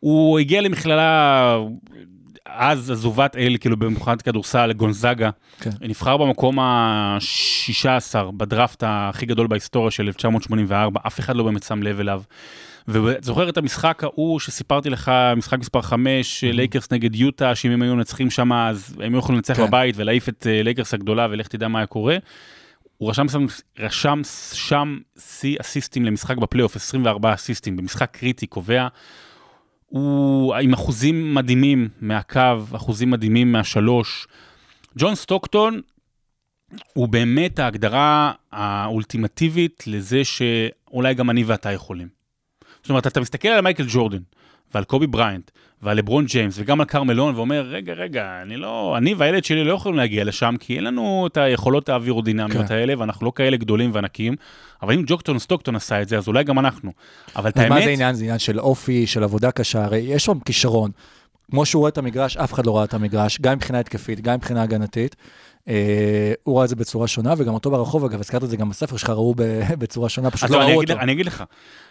הוא הגיע למכללה, אז עזובת אל, כאילו במחנת כדורסל, גונזאגה, נבחר במקום ה-16, בדראפט הכי גדול בהיסטוריה של 1984, אף אחד לא באמת שם לב אליו, וזוכר את המשחק ההוא שסיפרתי לך, משחק מספר 5, לייקרס נגד יוטה, שאם הם היו נצחים שם, אז הם יכולים לנצח בבית ולהעיף את לייקרס הגדולה, ולך תדע מה היה קורה. הוא רשם שם אסיסטים למשחק בפלייאוף, 24 אסיסטים, במשחק קריטי, קובע. הוא עם אחוזים מדהימים מהקו, אחוזים מדהימים מהשלוש. ג'ון סטוקטון הוא באמת ההגדרה האולטימטיבית לזה שאולי גם אני ואתה יכולים. זאת אומרת, אתה מסתכל על מייקל ג'ורדן, ועל קובי בריינט, ועל לברון ג'יימס, וגם על קארל מלון, ואומר, רגע, אני והילד שלי לא יכולים להגיע לשם, כי אין לנו את היכולות האווירודינמיות האלה, ואנחנו לא כאלה גדולים וענקים, אבל אם ג'ון סטוקטון עשה את זה, אז אולי גם אנחנו. אבל את האמת... מה זה עניין? זה עניין של אופי, של עבודה קשה, הרי יש שם כישרון. כמו שהוא רואה את המגרש, אף אחד לא ראה את המגרש, גם מבחינה התקפית, גם מבחינה הגנתית. הוא ראה את זה בצורה שונה, וגם אותו ברחוב, אגב, הזכרת את זה גם בספר שלך, ראו בצורה שונה, פשוט לא ראו אותו. אני אגיד לך,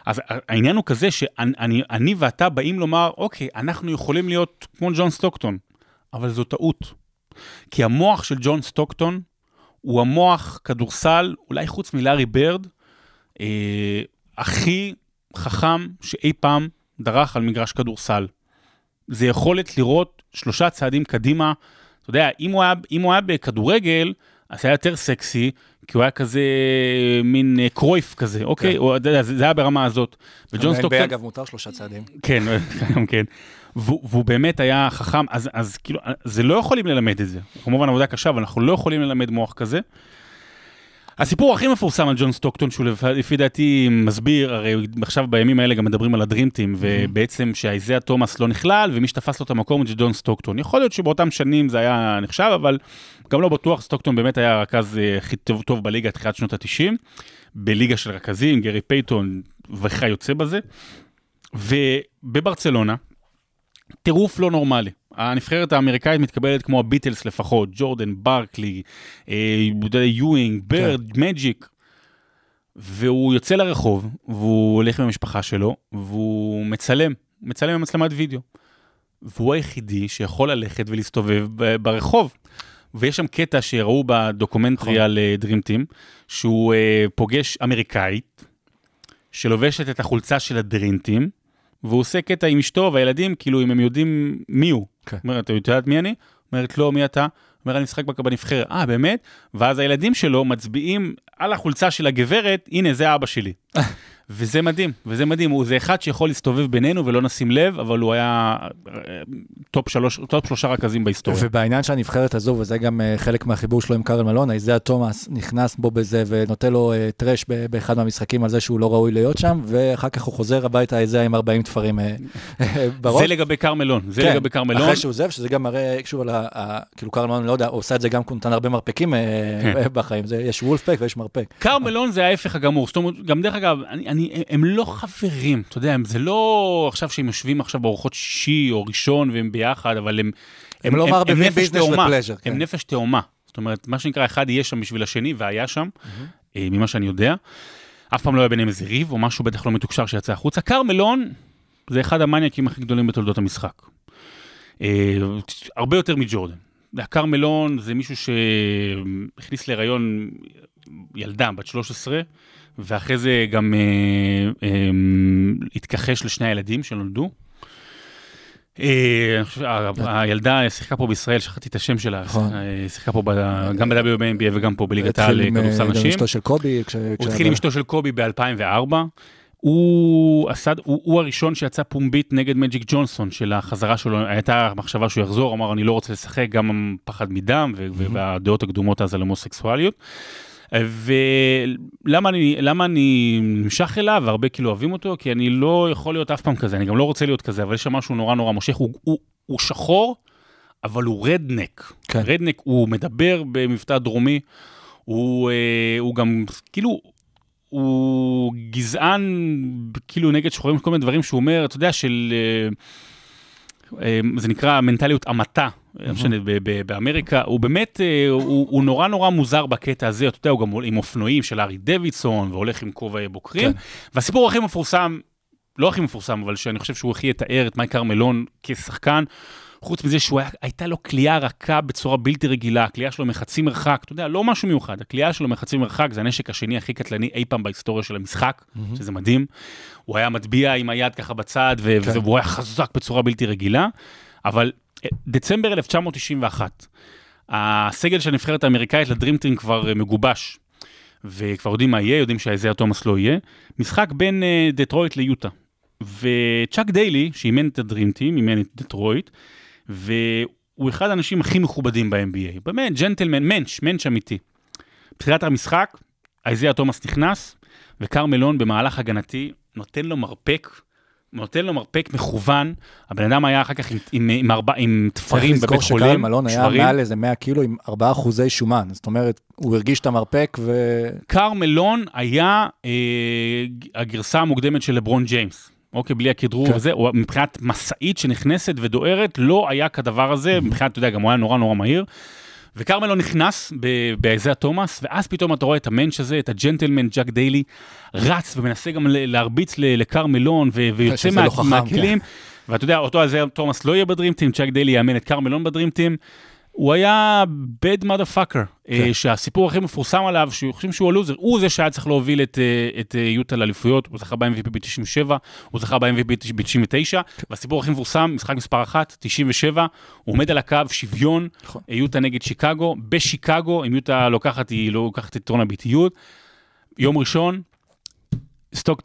אז העניין הוא כזה, שאני ואתה באים לומר, אוקיי, אנחנו יכולים להיות כמו ג'ון סטוקטון, אבל זו טעות. כי המוח של ג'ון סטוקטון, הוא המוח כדורסל, אולי חוץ מלארי ברד, הכי חכם שאי פעם דרך על מגרש כדורסל. זה יכולת לראות 3 צעדים קדימה, אתה יודע, אם הוא היה בכדורגל, אז היה יותר סקסי, כי הוא היה כזה מין קרויף כזה, אוקיי? זה היה ברמה הזאת. וג'ון סטוקטון... אגב, מותר 3 צעדים. כן, כן. והוא באמת היה חכם, אז כאילו, זה לא יכולים ללמד את זה. כמובן עבודה קשה, אבל אנחנו לא יכולים ללמד מוח כזה. הסיפור הכי מפורסם על ג'ון סטוקטון, שהוא לפי דעתי מסביר, הרי עכשיו בימים האלה גם מדברים על הדרימטים, ובעצם שהאיזיה תומאס לא נכלל, ומי שתפס לו את המקום הוא ג'ון סטוקטון. יכול להיות שבאותם שנים זה היה נחשב, אבל גם לא בטוח, סטוקטון באמת היה הרכז הכי טוב בליגה, תחילת שנות ה-90, בליגה של רכזים, גרי פייטון וכי יוצא בזה, ובברצלונה, טירוף לא נורמלי. הנבחרת האמריקאית מתקבלת כמו הביטלס לפחות, ג'ורדן, ברקלי, יואינג, ברד, מג'יק, והוא יוצא לרחוב, והוא הולך עם המשפחה שלו, והוא מצלם מצלם עם מצלמת וידאו. והוא היחידי שיכול ללכת ולהסתובב ברחוב. ויש שם קטע שיראו בדוקומנטרי על דרים טים, שהוא פוגש אמריקאית, שלובשת את החולצה של הדרים טים, והוא עושה קטע עם אשתו והילדים, כאילו אם הם יודעים מי הוא. אומרת, אתה יודעת מי אני? אומרת, לא, מי אתה? אומר, אני משחק בנבחרת. באמת? ואז הילדים שלו מצביעים על החולצה של הגברת, הנה, זה אבא שלי. וזה מדהים, וזה מדהים. הוא זה אחד שיכול להסתובב בינינו ולא נשים לב, אבל הוא היה טופ 3 רכזים בהיסטוריה. ובעניין שהנבחרת הזו, וזה גם חלק מהחיבור שלו עם קארל מלון, איזיה תומאס נכנס בו בזה ונוטה לו טרש באחד מהמשחקים על זה שהוא לא ראוי להיות שם, ואחר כך הוא חוזר הביתה איזיה עם 40 תפרים בראש. זה לגבי קארל מלון, זה כן, לגבי קארל מלון. אחרי שהוא זב, שזה גם מראה, שוב על כאילו קארל מלון, לא יודע, הוא עושה את זה גם קונטן הרבה מרפקים בחיים. זה, יש וולפק ויש מרפק. קארל מלון זה ההפך הגמור. גם דרך אגב, הם לא חברים, אתה יודע, זה לא עכשיו שהם יושבים עכשיו בארוחות שישי או ראשון והם ביחד, אבל הם לא מערבבים ביזנס ופלז'ר. הם נפש תאומה. זאת אומרת, מה שנקרא, אחד יהיה שם בשביל השני והיה שם, ממה שאני יודע. אף פעם לא היה ביניהם איזה ריב או משהו בטח לא מתוקשר שיצא החוצה. קארל מלון זה אחד המניאקים הכי גדולים בתולדות המשחק. הרבה יותר מג'ורדן. קארל מלון זה מישהו שהכניס להיריון ילדה בת 13, ואחרי זה גם התכחש לשני הילדים שנולדו. הילדה שיחקה פה בישראל, שכחתי את השם שלה, שיחקה פה גם ב-WNBA וגם פה בליגת העל כדורסל נשים. התחיל עם אשתו של קובי. הוא התחיל עם אשתו של קובי ב-2004. הוא הראשון שיצא פומבית נגד מג'יק ג'ונסון, של החזרה שלו, הייתה מחשבה שהוא יחזור, אמר אני לא רוצה לשחק, גם פחד מדם, והדעות הקדומות אז על הומוסקסואליות. ולמה אני נמשך אליו, והרבה כאילו אוהבים אותו, כי אני לא יכול להיות אף פעם כזה, אני גם לא רוצה להיות כזה, אבל יש שם משהו נורא נורא מושך, הוא שחור, אבל הוא רדנק. כן. רדנק, הוא מדבר במבטא דרומי, הוא גם, כאילו, הוא גזען, כאילו נגד שחורים, כל מיני דברים שהוא אומר, אתה יודע, של... זה נקרא מנטליות עמתה, באמריקה, הוא באמת, הוא נורא נורא מוזר בקטע הזה, אתה יודע, הוא גם עם אופנועים של ארי דווידסון, והולך עם כובעי בוקרים, והסיפור הכי מפורסם, לא הכי מפורסם, אבל שאני חושב שהוא הכי יתאר את מייקל מלון כשחקן, חוץ מזה שהייתה לו קליעה רכה בצורה בלתי רגילה, הקליעה שלו מחצי מרחק, אתה יודע, לא משהו מיוחד, הקליעה שלו מחצי מרחק, זה הנשק השני הכי קטלני אי פעם בהיסטוריה של המשחק, שזה מדהים, הוא היה מטביע עם היד ככה בצד, והוא היה חזק בצורה בלתי רגילה, אבל דצמבר 1991, הסגל של הנבחרת האמריקאית לדרים טים כבר מגובש, וכבר יודעים מה יהיה, יודעים שאיזיה תומאס לא יהיה, משחק בין דטרויט ליוטה, וצ'אק דיילי, שאימן את הדרים טים, אימן את דטרויט, והוא אחד האנשים הכי מכובדים ב-NBA, באמת, ג'נטלמן, מנץ' אמיתי. בתחילת המשחק, איזיה תומאס נכנס, וקארל מלון במהלך הגנתי נותן לו מרפק מכוון, הבן אדם היה אחר כך עם תפרים בבית חולים. צריך לזכור שקארל מלון היה מעל איזה 100 קילו עם 4% שומן, זאת אומרת, הוא הרגיש את המרפק ו... קארל מלון היה הגרסה המוקדמת של לברון ג'יימס. אוקיי, בלי הכדרור וזה, מבחינת מסעית שנכנסת ודוארת, לא היה כדבר הזה, מבחינת, אתה יודע, גם הוא היה נורא נורא מהיר, וקארל מלון נכנס באיזיה תומאס, ואז פתאום אתה רואה את המנץ' הזה, את הג'נטלמן ג'אק דיילי, רץ ומנסה גם להרביץ לקארל מלון, ויוצא מהכלים, ואתה יודע, אותו איזיה תומאס לא יהיה בדרימטים, ג'אק דיילי יאמן את קארל מלון בדרימטים, הוא היה bad motherfucker, שהסיפור הכי מפורסם עליו, שחושבים שהוא הלוזר, הוא זה שהיה צריך להוביל את יוטה לאליפויות, הוא זכה ב-MVP ב-97, הוא זכה ב-MVP ב-99, והסיפור הכי מפורסם, משחק מספר 1, 97, הוא עומד על הקו, שוויון, יוטה נגד שיקגו, בשיקגו, אם יוטה לוקחת, היא לוקחת את טרון הביטיות, יום ראשון,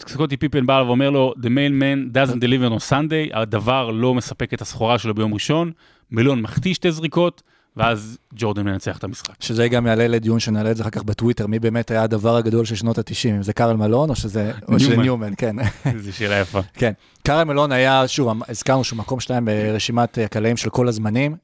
סקוטי פיפן בא ואומר לו, the mailman doesn't deliver on Sunday, הדבר לא מספק את הסחורה שלו ביום ראשון, מלון מחטיא שתי זריקות, ואז ג'ורדן מנצח את המשחק. שזה גם יעלה לדיון שנעלה את זה אחר כך בטוויטר, מי באמת היה הדבר הגדול של שנות ה-90, אם זה קארל מלון או שזה ניומן, כן. זו שאלה יפה. כן. קארל מלון היה, שוב, הזכרנו שהוא מקום 2 ברשימת הקלעים של כל הזמנים,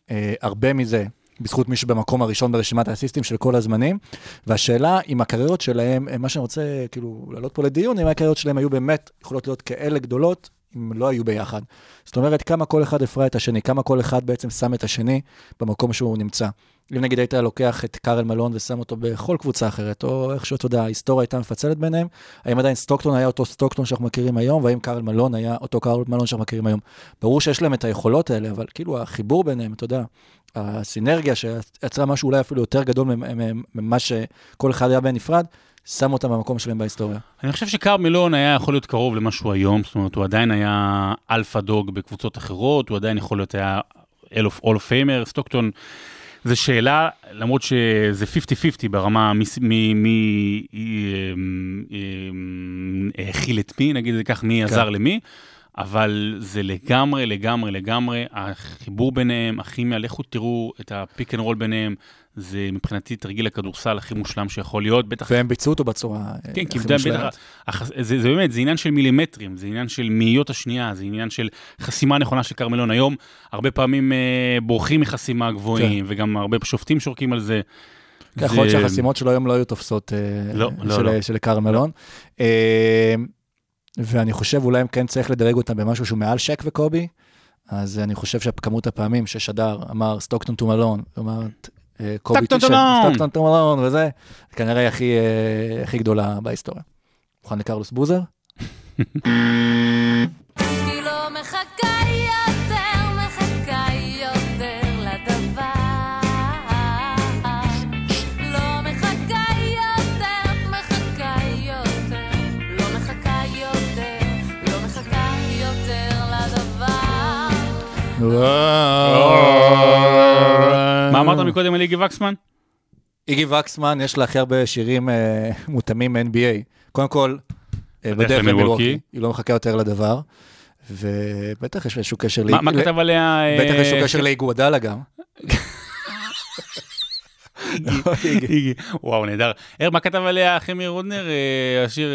הרבה מזה, בזכות מישהו במקום הראשון ברשימת האסיסטים של כל הזמנים, והשאלה אם הקריירות שלהם, מה שאני רוצה כאילו לעלות פה לדיון, אם הקריירות שלהם היו באמת יכולות להיות כאלה גדולות, הם לא היו ביחד. זאת אומרת, כמה כל אחד הפרע את השני, כמה כל אחד בעצם שם את השני במקום שהוא נמצא. אם נגיד היית לוקח את קארל מלון ושם אותו בכל קבוצה אחרת, או איכשהו, אתה יודע, ההיסטוריה הייתה מפצלת ביניהם, האם עדיין סטוקטון היה אותו סטוקטון שאנחנו מכירים היום, והאם קארל מלון היה אותו קארל מלון שאנחנו מכירים היום. ברור שיש להם את היכולות האלה, אבל כאילו החיבור ביניהם, אתה יודע, הסינרגיה שיצרה משהו אולי אפילו יותר גדול ממה שכל אחד היה בנפרד, שם אותם במקום שלהם בהיסטוריה. אני חושב שקארל מלון היה יכול להיות קרוב למשהו היום, זאת אומרת, הוא עדיין היה אלפא דוג בקבוצות אחרות, הוא עדיין יכול להיות היה אול פיימר, סטוקטון, זו שאלה, למרות שזה 50-50 ברמה מי האכיל את מי, נגיד זה כך, מי עזר למי, אבל זה לגמרי, לגמרי, לגמרי, החיבור ביניהם, הכימיה, לכו תראו את הפיק אנד רול ביניהם, זה מבחינתי תרגיל הכדורסל הכי מושלם שיכול להיות, בטח... והם ביצעו אותו בצורה הכי מושלמת. זה באמת, זה עניין של מילימטרים, זה עניין של מאיות השנייה, זה עניין של חסימה נכונה של קארל מלון. היום הרבה פעמים בורחים מחסימה גבוהים, וגם הרבה שופטים שורקים על זה. יכול להיות שהחסימות שלו היום לא היו תופסות של קארל מלון. ואני חושב, אולי אם כן צריך לדרג אותם במשהו שהוא מעל שק וקובי, אז אני חושב שכמות הפעמים ששדר אמר סטוקטון טו מלון, סטוקטון טו מלון וזה, כנראה הכי גדולה בהיסטוריה. מוכן לקרלוס בוזר? מה אמרת מקודם על איגי וקסמן? איגי וקסמן יש לה הכי הרבה שירים מותאמים NBA. קודם כל, בדרך למילווקי, היא לא מחכה יותר לדבר, ובטח יש איזשהו קשר... מה כתב עליה? בטח יש איזשהו קשר לאיגוודלה גם. איגי, וואו, נהדר. מה כתב עליה חמי רודנר? השיר...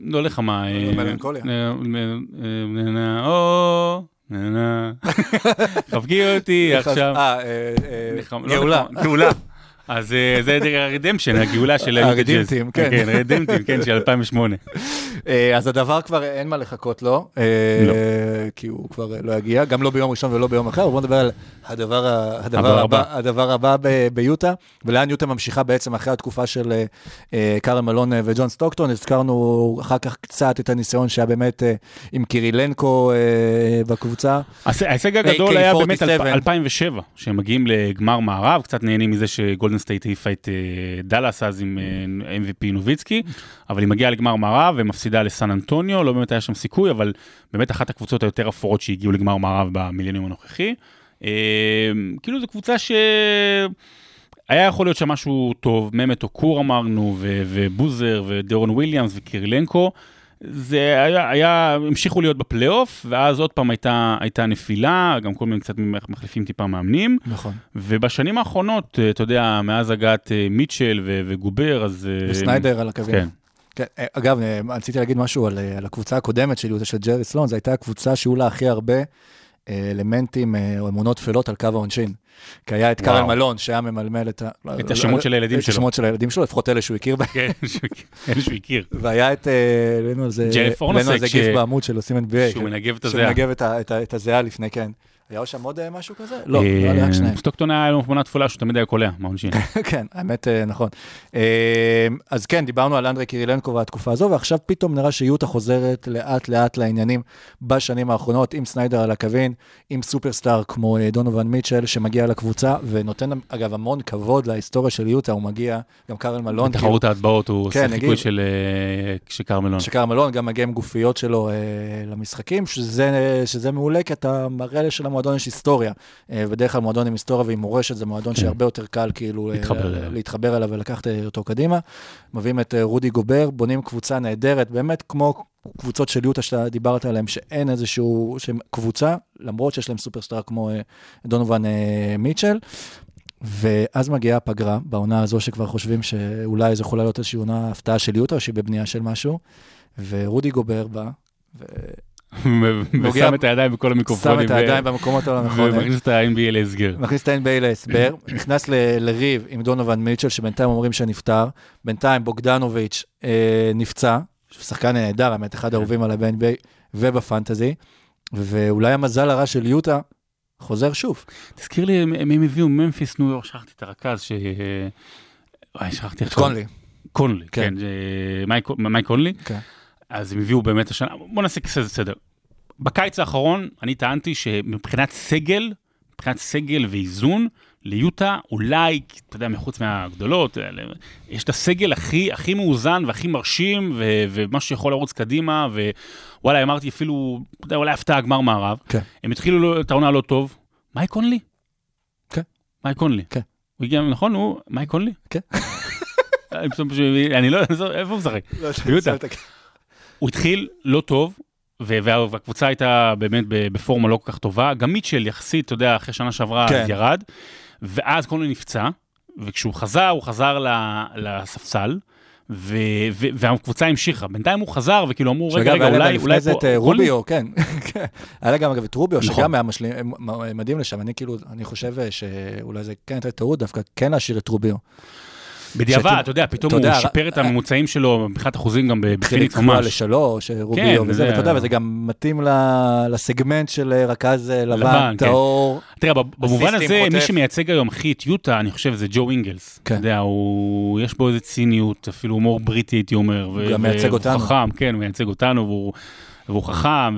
לא לך מה... מלנקוליה. חבקי אותי עכשיו. גאולה. גאולה. אז זה הרדמפשן, הגאולה של... הרדמפטים, כן. כן, הרדמפטים, כן, של 2008. אז הדבר כבר אין מה לחכות לו, כי הוא כבר לא יגיע, גם לא ביום ראשון ולא ביום אחר, ובואו נדבר על הדבר הבא ביוטה, ולאן יוטה ממשיכה בעצם אחרי התקופה של קארל מלון וג'ון סטוקטון, הזכרנו אחר כך קצת את הניסיון שהיה באמת עם קירילנקו בקבוצה. ההישג הגדול היה באמת 2007, שהם מגיעים לגמר מערב, קצת נהנים מזה שגולדן סטייט העיפה את דלאס אז עם MVP נוביצקי, אבל היא מגיעה לגמר מערב, ומפסידה לסן אנטוניו, לא באמת היה שם סיכוי, אבל באמת אחת הקבוצות היותר אפורות שהגיעו לגמר מערב במילניום הנוכחי. כאילו זו קבוצה שהיה יכול להיות שם משהו טוב, ממט או קור אמרנו, ובוזר, ודרון וויליאמס, וקירילנקו, זה היה, המשיכו להיות בפלי אוף, ואז עוד פעם הייתה נפילה, גם כל מיני קצת מחליפים טיפה מאמנים. נכון. ובשנים האחרונות, אתה יודע, מאז הגעת מיטשל וגובר, אז... וסניידר על הקווים. כן. אגב, אני רציתי להגיד משהו על הקבוצה הקודמת שלי, זה של ג'רי סלון, זו הייתה הקבוצה שהיו לה הכי הרבה אלמנטים או אמונות תפלות על קו העונשין. כי היה את קארל מלון, שהיה ממלמל את השמות של הילדים שלו. את השמות של הילדים שלו, לפחות אלה שהוא הכיר בהם. כן, אלה שהוא הכיר. והיה את, לנו על זה גיף בעמוד של עושים NBA. שהוא מנגב את הזהה. שמנגב את הזהה לפני, כן. היה שם עוד משהו כזה? לא, לא היה רק שניים. סטוקטון היה לו מונה תפולה שהוא תמיד היה קולע, מהעונשין. כן, האמת נכון. אז כן, דיברנו על אנדרי קירילנקו והתקופה הזו, ועכשיו פתאום נראה שיוטה חוזרת לאט לאט לעניינים בשנים האחרונות, עם סניידר על הקווין, עם סופרסטאר כמו דונובן מיטשל, שמגיע לקבוצה, ונותן אגב המון כבוד להיסטוריה של יוטה, הוא מגיע, גם קארל מלון. בתחרות ההטבעות הוא עושה חיקוי של קארל מלון. קארל מלון גם מגיע עם גופיות שלו למשחקים, שזה מעולה, כי אתה מראה לשם מועדון יש היסטוריה, בדרך כלל מועדון עם היסטוריה ועם מורשת, זה מועדון שהרבה יותר קל כאילו להתחבר אליו ולקחת אותו קדימה, מביאים את רודי גובר, בונים קבוצה נהדרת, באמת כמו קבוצות של יוטה שאתה דיברת עליהם, שאין איזשהו קבוצה, למרות שיש להם סופרסטאר כמו דונובן מיטשל, ואז מגיעה הפגרה, בעונה הזו שכבר חושבים שאולי זה יכולה להיות איזושהי עונה הפתעה של יוטה, או שהיא בבנייה של משהו, ורודי גובר בא, ושם את הידיים בכל המיקרופונים, שם את הידיים במקומות הלא נכונים, ומכניס את ה-NBA להסגר. נכנס לריב עם דונובן מיטשל, שבינתיים אומרים שנפטר, בינתיים בוגדנוביץ' נפצע, שחקן נהדר, האמת, אחד האהובים על ה-NBA ובפנטזי, ואולי המזל הרע של יוטה חוזר שוב. תזכיר לי, הם הביאו ממפיס ניו יורק, שכחתי את הרכז ש... וואי, שכחתי את קונלי. קונלי, כן. מייק קונלי. כן. אז הם הביאו באמת השנה, בוא נעשה כסא סדר. בקיץ האחרון אני טענתי שמבחינת סגל, מבחינת סגל ואיזון, ליוטה אולי, אתה יודע, מחוץ מהגדולות, יש את הסגל הכי מאוזן והכי מרשים, ומה שיכול לרוץ קדימה, ווואלה, אמרתי אפילו, אולי הפתעה הגמר מערב. הם התחילו את העונה לא טוב, מייק קונלי? כן. מייק קונלי? כן. הוא הגיע, נכון, הוא מייק קונלי? כן. אני לא, איפה הוא שחק? ליוטה. הוא התחיל לא טוב, והקבוצה הייתה באמת בפורמה לא כל כך טובה, גם מיטשל יחסית, אתה יודע, אחרי שנה שעברה ירד, ואז קונלי נפצע, וכשהוא חזר, הוא חזר לספסל, והקבוצה המשיכה. בינתיים הוא חזר, וכאילו אמרו, רגע, אולי פה... רוביו, כן. היה גם אגב את רוביו, שגם היה מדהים לשם. אני חושב שאולי זה כן הייתה טעות, דווקא כן להשאיר את רוביו. בדיעבד, אתה יודע, פתאום הוא שיפר את הממוצעים שלו, מבחינת אחוזים גם בפיניקס ממש. חלק לשלוש, רוביו וזה, ואתה יודע, וזה גם מתאים לסגמנט של רכז לבן, טהור. תראה, במובן הזה, מי שמייצג היום הכי את יוטה, אני חושב, זה ג'ו אינגלס. אתה יודע, יש בו איזו ציניות, אפילו הומור בריטי, הייתי אומר. הוא גם מייצג אותנו. הוא חכם, כן, הוא מייצג אותנו, והוא חכם,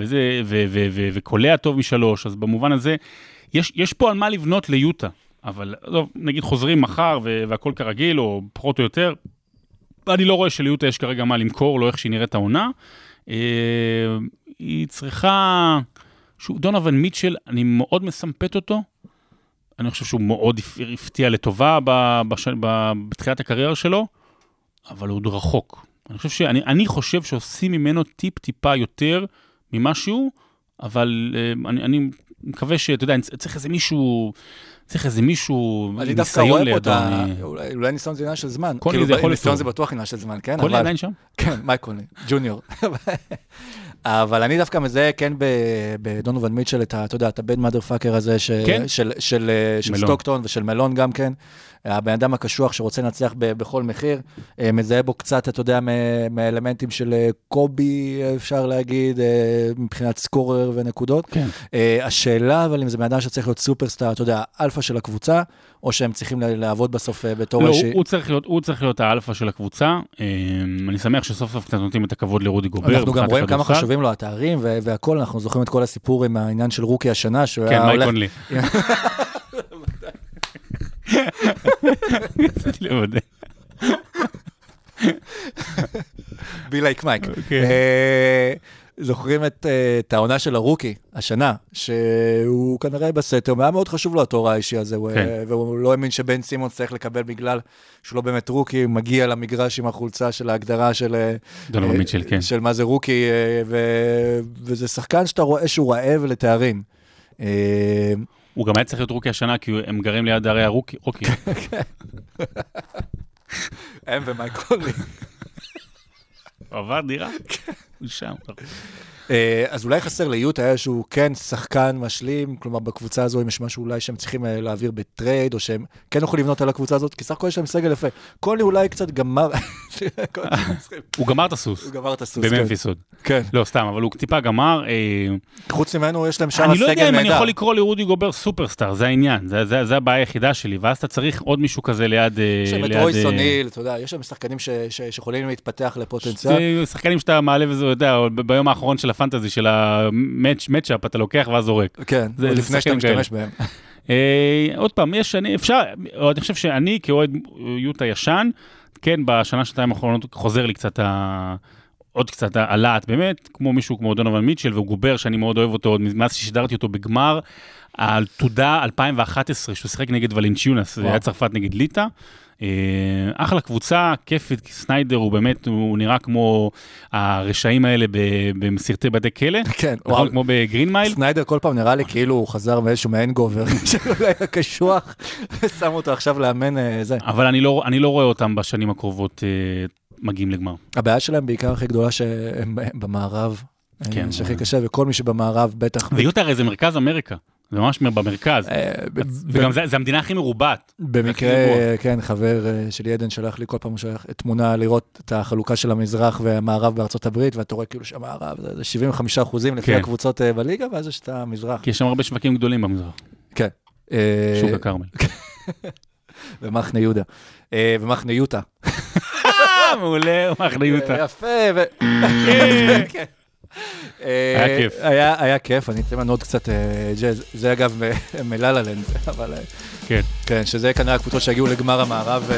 וקולע טוב משלוש, אז במובן הזה, יש פה על מה לבנות ליוטה. אבל נגיד חוזרים מחר והכל כרגיל, או פחות או יותר, אני לא רואה שליוטה יש כרגע מה למכור, לא איך שהיא נראית העונה. היא צריכה, דונוון מיטשל, אני מאוד מסמפת אותו, אני חושב שהוא מאוד הפתיע לטובה בתחילת הקריירה שלו, אבל הוא עוד רחוק. אני חושב שעושים ממנו טיפה יותר ממשהו, אבל אני מקווה שאתה יודע, צריך איזה מישהו... צריך איזה מישהו, ניסיון לידה. אולי ניסיון זה עניין של זמן. קולי זה יכול לפתור. ניסיון זה בטוח עניין של זמן, כן? קולי עדיין שם? כן, מייק קולי, ג'וניור. אבל אני דווקא מזהה, כן, בדונוון מיטשל, אתה יודע, את הבן מאדר פאקר הזה, של סטוקטון ושל מלון גם כן, הבן אדם הקשוח שרוצה לנצח בכל מחיר, מזהה בו קצת, אתה יודע, מאלמנטים של קובי, אפשר להגיד, מבחינת סקורר ונקודות. השאלה, אבל אם זה מאדם שצריך להיות סופרסטאר, אתה יודע, אלפא של הקבוצה, או שהם צריכים לעבוד בסוף בתור אישי? לא, הוא צריך להיות האלפא של הקבוצה. אני שמח שסוף סוף קצת נותנים את הכבוד לרודי גובר. אנחנו גם רואים כמה חשובים לו התארים, והכל, אנחנו זוכרים את כל הסיפור עם העניין של רוקי השנה, שהוא היה הולך... כן, מייק קונלי. רציתי לבדל. בי לייק מייק. זוכרים את העונה של הרוקי, השנה, שהוא כנראה בסתר, היה מאוד חשוב לו התואר האישי הזה, והוא לא האמין שבן סימון צריך לקבל בגלל שהוא לא באמת רוקי, מגיע למגרש עם החולצה של ההגדרה של מה זה רוקי, וזה שחקן שאתה רואה שהוא רעב לתארים. הוא גם היה צריך להיות רוקי השנה, כי הם גרים ליד הרי הרוקי. הם ומייקולים. עבר דירה? כן. שם. אז אולי חסר ליוטה היה שהוא כן שחקן משלים, כלומר בקבוצה הזו אם יש משהו אולי שהם צריכים להעביר בטרייד, או שהם כן יכולים לבנות על הקבוצה הזאת, כי סך הכל יש להם סגל יפה. קולי אולי קצת גמר... הוא גמר את הסוס. הוא גמר את הסוס, כן. בממפיס עוד. כן. לא, סתם, אבל הוא טיפה גמר... חוץ ממנו יש להם שם הסגל נהדר. אני לא יודע אם אני יכול לקרוא לרודי גובר סופרסטאר, זה העניין, זה הבעיה היחידה שלי, ואז אתה צריך עוד מישהו כזה ליד... יש להם את רוי סוניל, אתה יודע, יש להם שחקנים שיכולים להתפתח לפוטנציאל. שחקנים שאתה מעלה וזה, אתה יודע, ביום האחרון של הפנטזי, של המאץ'-אפ, אתה לוקח ואז זורק. כן, לפני שאתה משתמש בהם. עוד פעם, אני חושב שאני כאוהד יוטה ישן, כן, בשנה שנתיים האחרונות חוזר לי קצת, עוד קצת הלהט באמת, כמו מישהו כמו דונוון מיטשל, והוא גובר שאני מאוד אוהב אותו, עוד מאז ששידרתי אותו בגמר, על תודה 2011, שהוא שיחק נגד ולנצ'יונס, היה צרפת נגד ליטא, אחלה קבוצה, כיפית, כי סניידר הוא באמת, הוא נראה כמו הרשעים האלה במסרטי בתי כלא, כן, נכון, כמו בגרין מייל. סניידר כל פעם נראה לי כאילו הוא חזר מאיזשהו מהאנגובר, שאולי היה קשוח, ושם אותו עכשיו לאמן זה. אבל אני לא רואה אותם בשנים הקרובות מגיעים לגמר. הבעיה שלהם בעיקר הכי גדולה שהם במערב, שהכי קשה, וכל מי שבמערב בטח... ויותר איזה מרכז אמריקה. זה ממש במרכז, וגם זה המדינה הכי מרובת. במקרה, כן, חבר שלי עדן שלח לי כל פעם תמונה לראות את החלוקה של המזרח והמערב בארצות הברית, ואתה רואה כאילו שהמערב זה 75% לפי הקבוצות בליגה, ואז יש את המזרח. כי יש שם הרבה שווקים גדולים במזרח. כן. שוק הקרמל. ומחנה יהודה. ומחנה יוטה. מעולה, מחנה יוטה. יפה, ו... כן. היה כיף. היה כיף, אני אתן עוד קצת ג'אז. זה אגב מלאללנד, אבל... כן, שזה כנראה הקבוצות שהגיעו לגמר המערב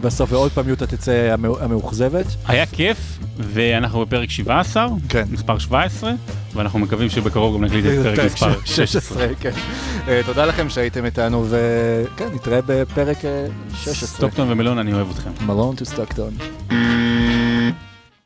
בסוף, ועוד פעם יוטה תצא המאוחזבת. היה כיף, ואנחנו בפרק 17, מספר 17, ואנחנו מקווים שבקרוב גם נקליט את פרק מספר 16. תודה לכם שהייתם איתנו, וכן, נתראה בפרק 16. סטוקטון ומלון, אני אוהב אתכם. מלון to סטוקטון.